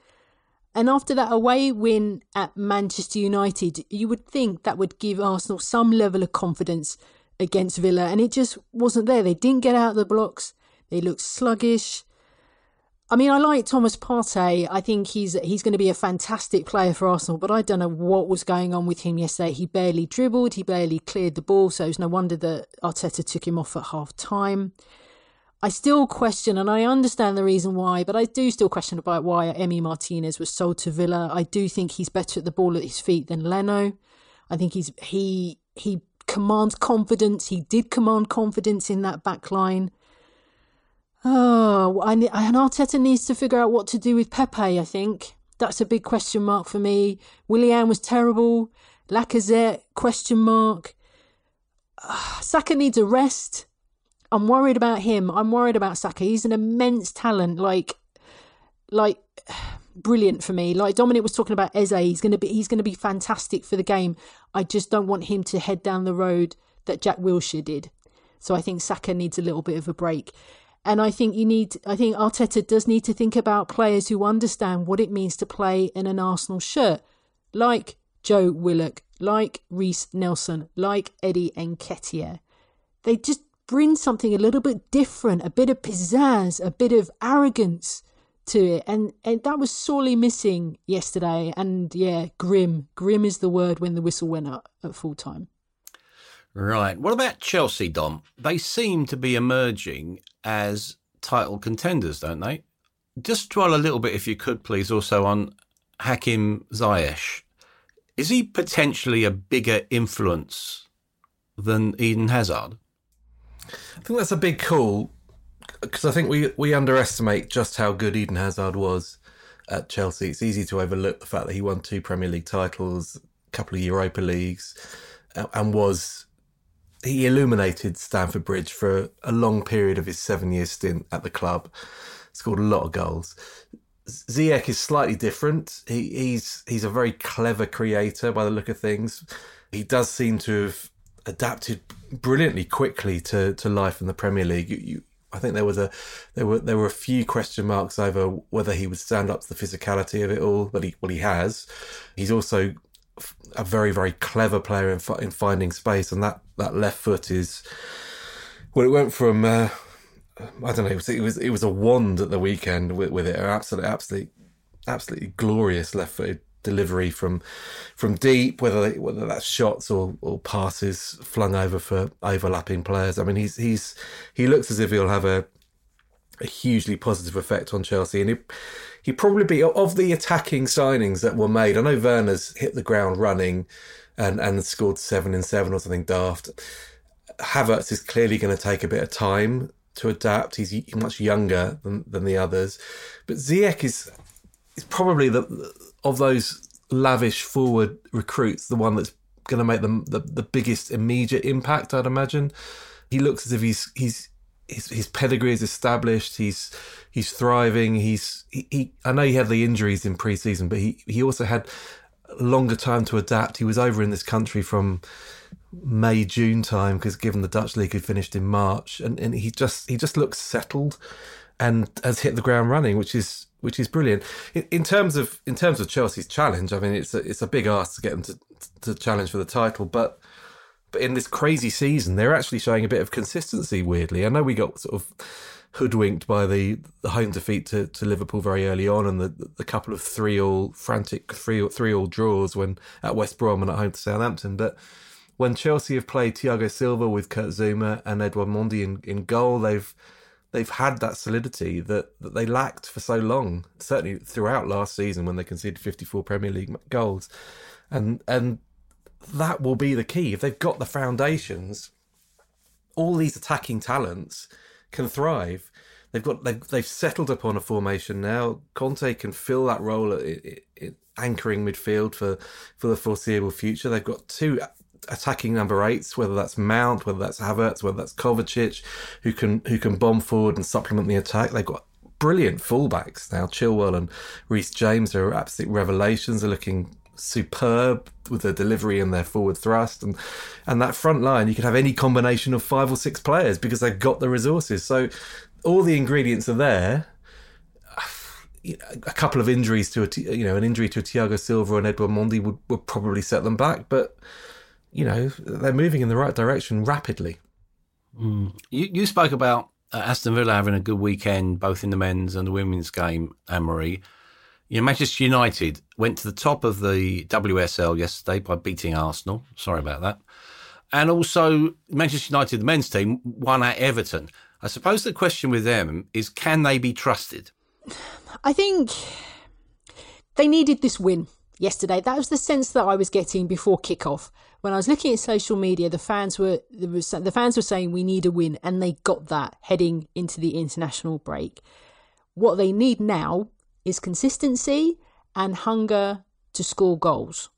And after that away win at Manchester United, you would think that would give Arsenal some level of confidence against Villa. And it just wasn't there. They didn't get out of the blocks. They looked sluggish. I mean, I like Thomas Partey. I think he's he's going to be a fantastic player for Arsenal, but I don't know what was going on with him yesterday. He barely dribbled. He barely cleared the ball. So it's no wonder that Arteta took him off at half time. I still question, and I understand the reason why, but I do still question about why Emi Martinez was sold to Villa. I do think he's better at the ball at his feet than Leno. I think he's he he commands confidence. He did command confidence in that back line. Oh, and Arteta needs to figure out what to do with Pepe, I think. That's a big question mark for me. Willian was terrible. Lacazette, question mark. Uh, Saka needs a rest. I'm worried about him. I'm worried about Saka. He's an immense talent, like, like, brilliant for me. Like Dominic was talking about Eze, he's gonna be, he's gonna be fantastic for the game. I just don't want him to head down the road that Jack Wilshere did. So I think Saka needs a little bit of a break, and I think you need, I think Arteta does need to think about players who understand what it means to play in an Arsenal shirt, like Joe Willock, like Reece Nelson, like Eddie Nketiah. They just bring something a little bit different, a bit of pizzazz, a bit of arrogance to it. And, and that was sorely missing yesterday. And yeah, grim. Grim is the word when the whistle went up at full time. Right. What about Chelsea, Dom? They seem to be emerging as title contenders, don't they? Just dwell a little bit, if you could, please, also on Hakim Ziyech. Is he potentially a bigger influence than Eden Hazard? I think that's a big call because I think we, we underestimate just how good Eden Hazard was at Chelsea. It's easy to overlook the fact that he won two Premier League titles, a couple of Europa Leagues, and was he illuminated Stamford Bridge for a long period of his seven-year stint at the club. Scored a lot of goals. Ziyech is slightly different. He, he's he's a very clever creator by the look of things. He does seem to have adapted brilliantly quickly to, to life in the Premier League. You, you, I think there was a there were there were a few question marks over whether he would stand up to the physicality of it all, but he well he has. He's also a very very clever player in in finding space, and that, that left foot is well it went from uh, I don't know it was, it was it was a wand at the weekend with, with it, an absolute absolutely absolutely glorious left footed delivery from from deep, whether they, whether that's shots or, or passes flung over for overlapping players. I mean, he's he's he looks as if he'll have a a hugely positive effect on Chelsea, and he he probably be of the attacking signings that were made. I know Werner's hit the ground running, and and scored seven in seven or something daft. Havertz is clearly going to take a bit of time to adapt. He's much younger than than the others, but Ziyech is is probably the, the of those lavish forward recruits, the one that's going to make them the, the biggest immediate impact, I'd imagine. He looks as if he's he's his, his pedigree is established. He's he's thriving. He's he, he. I know he had the injuries in pre-season, but he he also had longer time to adapt. He was over in this country from May, June time, because given the Dutch league had finished in March, and, and he just he just looks settled and has hit the ground running, which is which is brilliant. In, in terms of in terms of Chelsea's challenge, I mean, it's a, it's a big ask to get them to, to challenge for the title, but but in this crazy season, they're actually showing a bit of consistency. Weirdly, I know we got sort of hoodwinked by the, the home defeat to, to Liverpool very early on, and the, the couple of three all frantic three three all draws when at West Brom and at home to Southampton, but when Chelsea have played Thiago Silva with Kurt Zouma and Edouard Mendy in, in goal, they've they've had that solidity that, that they lacked for so long, certainly throughout last season when they conceded fifty-four Premier League goals. And and that will be the key. If they've got the foundations, all these attacking talents can thrive. They've got they've, they've settled upon a formation now. Conte can fill that role in, in anchoring midfield for, for the foreseeable future. They've got two attacking number eights, whether that's Mount, whether that's Havertz, whether that's Kovacic, who can who can bomb forward and supplement the attack. They've got brilliant fullbacks now. Chilwell and Reece James are absolute revelations, are looking superb with their delivery and their forward thrust. And, and that front line, you could have any combination of five or six players because they've got the resources. So all the ingredients are there. A couple of injuries to, a, you know, an injury to Thiago Silva and Edouard Mendy would, would probably set them back, but you know, they're moving in the right direction rapidly. Mm. You, you spoke about uh, Aston Villa having a good weekend, both in the men's and the women's game, Anne-Marie. You know, Manchester United went to the top of the W S L yesterday by beating Arsenal. Sorry about that. And also, Manchester United, the men's team, won at Everton. I suppose the question with them is, can they be trusted? I think they needed this win yesterday. That was the sense that I was getting before kickoff. When I was looking at social media, the fans were the fans were saying we need a win, and they got that heading into the international break. What they need now is consistency and hunger to score goals.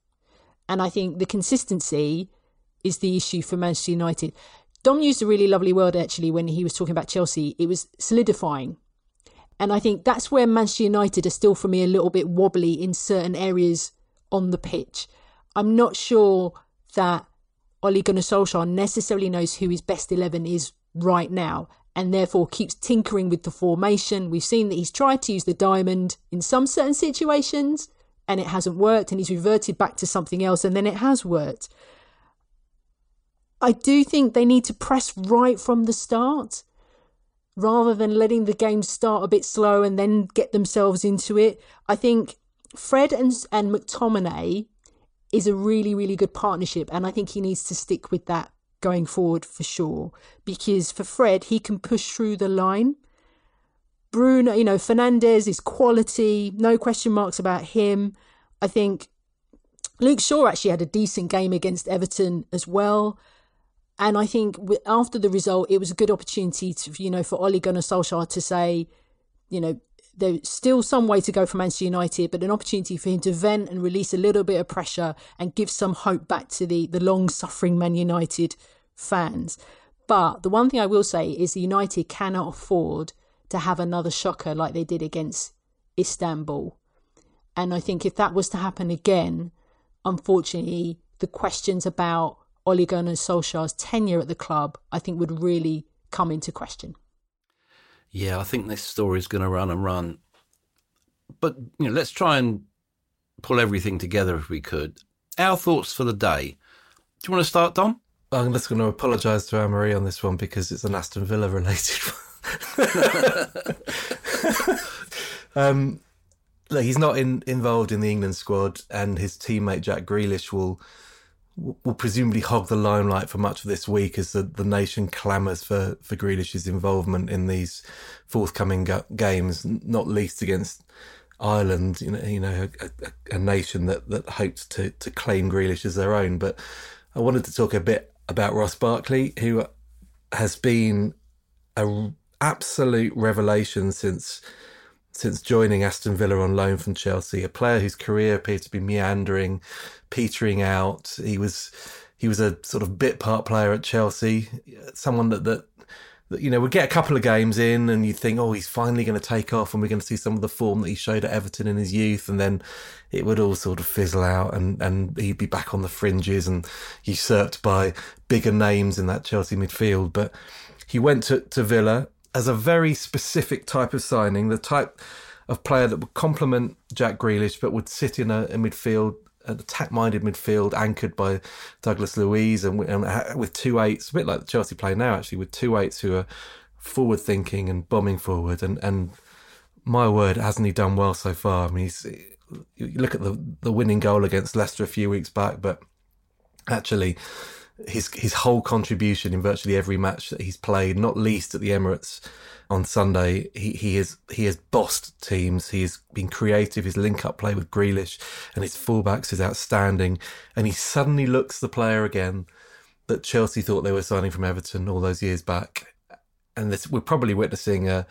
And I think the consistency is the issue for Manchester United. Dom used a really lovely word, actually, when he was talking about Chelsea. It was solidifying. And I think that's where Manchester United are still, for me, a little bit wobbly in certain areas on the pitch. I'm not sure that Ole Gunnar Solskjaer necessarily knows who his best eleven is right now, and therefore keeps tinkering with the formation. We've seen that he's tried to use the diamond in some certain situations and it hasn't worked, and he's reverted back to something else and then it has worked. I do think they need to press right from the start rather than letting the game start a bit slow and then get themselves into it. I think Fred and, and McTominay is a really, really good partnership. And I think he needs to stick with that going forward for sure. Because for Fred, he can push through the line. Bruno, you know, Fernandes is quality. No question marks about him. I think Luke Shaw actually had a decent game against Everton as well. And I think after the result, it was a good opportunity to, you know, for Ole Gunnar Solskjaer to say, you know, there's still some way to go for Manchester United, but an opportunity for him to vent and release a little bit of pressure and give some hope back to the, the long-suffering Man United fans. But the one thing I will say is the United cannot afford to have another shocker like they did against Istanbul. And I think if that was to happen again, unfortunately, the questions about Ole Gunnar Solskjaer's tenure at the club, I think, would really come into question. Yeah, I think this story is going to run and run. But, you know, let's try and pull everything together if we could. Our thoughts for the day. Do you want to start, Dom? I'm just going to apologise to Anne-Marie on this one because it's an Aston Villa-related one. um, look, he's not in, involved in the England squad, and his teammate Jack Grealish will will presumably hog the limelight for much of this week as the, the nation clamours for, for Grealish's involvement in these forthcoming go- games, not least against Ireland, you know, you know, a, a, a nation that, that hoped to, to claim Grealish as their own. But I wanted to talk a bit about Ross Barkley, who has been an absolute revelation since since joining Aston Villa on loan from Chelsea, a player whose career appeared to be meandering, petering out. He was he was a sort of bit part player at Chelsea, someone that, that you know, we get a couple of games in and you think, oh, he's finally going to take off and we're going to see some of the form that he showed at Everton in his youth. And then it would all sort of fizzle out and, and he'd be back on the fringes and usurped by bigger names in that Chelsea midfield. But he went to, to Villa as a very specific type of signing, the type of player that would complement Jack Grealish but would sit in a, a midfield, an attack-minded midfield anchored by Douglas Luiz and, and with two eights, a bit like the Chelsea play now, actually, with two eights who are forward-thinking and bombing forward. And, and my word, hasn't he done well so far? I mean, he's, you look at the, the winning goal against Leicester a few weeks back, but actually his his whole contribution in virtually every match that he's played, not least at the Emirates on Sunday, he he is he has bossed teams. He has been creative. His link-up play with Grealish and his fullbacks is outstanding. And he suddenly looks the player again that Chelsea thought they were signing from Everton all those years back. And this, we're probably witnessing a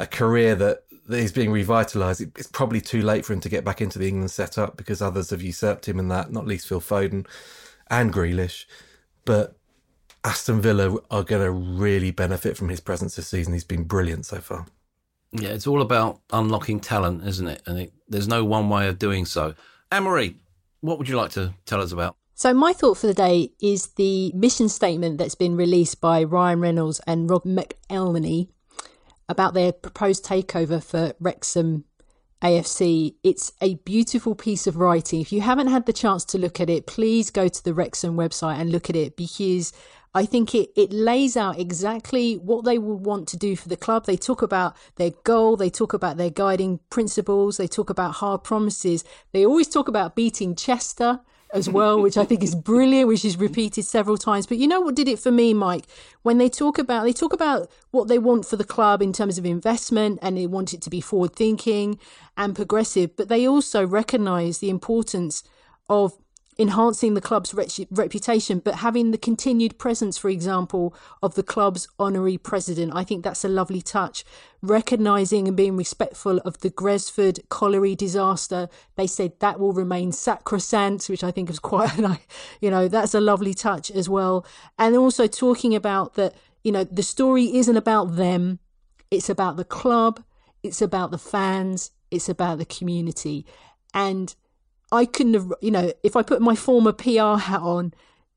a career that, that is being revitalised. It, it's probably too late for him to get back into the England setup because others have usurped him in that, not least Phil Foden and Grealish. But Aston Villa are going to really benefit from his presence this season. He's been brilliant so far. Yeah, it's all about unlocking talent, isn't it? And it, there's no one way of doing so. Anne-Marie, what would you like to tell us about? So my thought for the day is the mission statement that's been released by Ryan Reynolds and Rob McElhenney about their proposed takeover for Wrexham A F C. It's a beautiful piece of writing. If you haven't had the chance to look at it, please go to the Wrexham website and look at it, because I think it, it lays out exactly what they will want to do for the club. They talk about their goal. They talk about their guiding principles. They talk about hard promises. They always talk about beating Chester as well, which I think is brilliant, which is repeated several times. But you know what did it for me, Mike? When they talk about, they talk about what they want for the club in terms of investment, and they want it to be forward thinking and progressive. But they also recognise the importance of enhancing the club's re- reputation, but having the continued presence, for example, of the club's honorary president. I think that's a lovely touch. Recognising and being respectful of the Gresford colliery disaster, they said that will remain sacrosanct, which I think is quite, you know, that's a lovely touch as well. And also talking about that, you know, the story isn't about them. It's about the club. It's about the fans. It's about the community. And I couldn't have, you know, if I put my former P R hat on,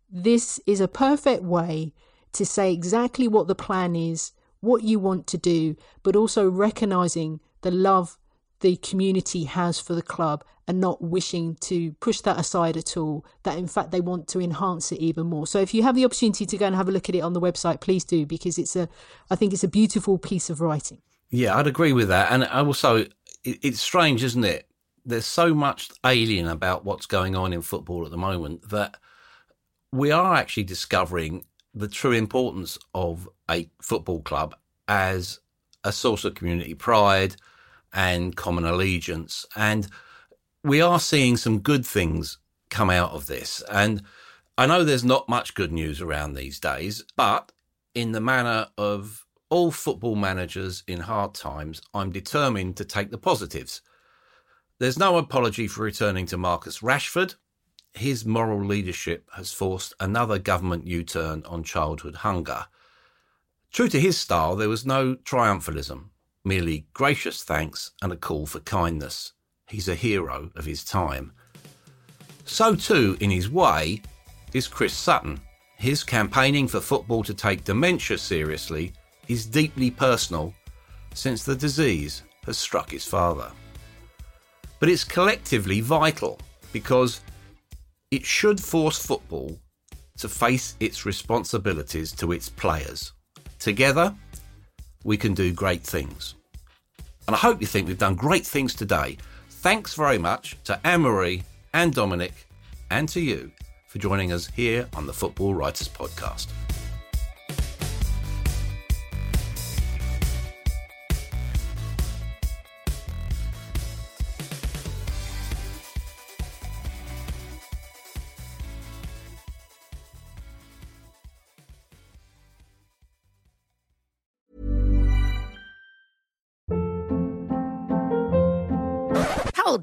this is a perfect way to say exactly what the plan is, what you want to do, but also recognising the love the community has for the club and not wishing to push that aside at all, that in fact they want to enhance it even more. So if you have the opportunity to go and have a look at it on the website, please do, because it's a, I think it's a beautiful piece of writing. Yeah, I'd agree with that. And also, it's strange, isn't it? There's so much alien about what's going on in football at the moment that we are actually discovering the true importance of a football club as a source of community pride and common allegiance. And we are seeing some good things come out of this. And I know there's not much good news around these days, but in the manner of all football managers in hard times, I'm determined to take the positives. There's no apology for returning to Marcus Rashford. His moral leadership has forced another government U-turn on childhood hunger. True to his style, there was no triumphalism, merely gracious thanks and a call for kindness. He's a hero of his time. So too, in his way, is Chris Sutton. His campaigning for football to take dementia seriously is deeply personal, since the disease has struck his father. But it's collectively vital because it should force football to face its responsibilities to its players. Together, we can do great things. And I hope you think we've done great things today. Thanks very much to Anne-Marie and Dominic and to you for joining us here on the Football Writers Podcast.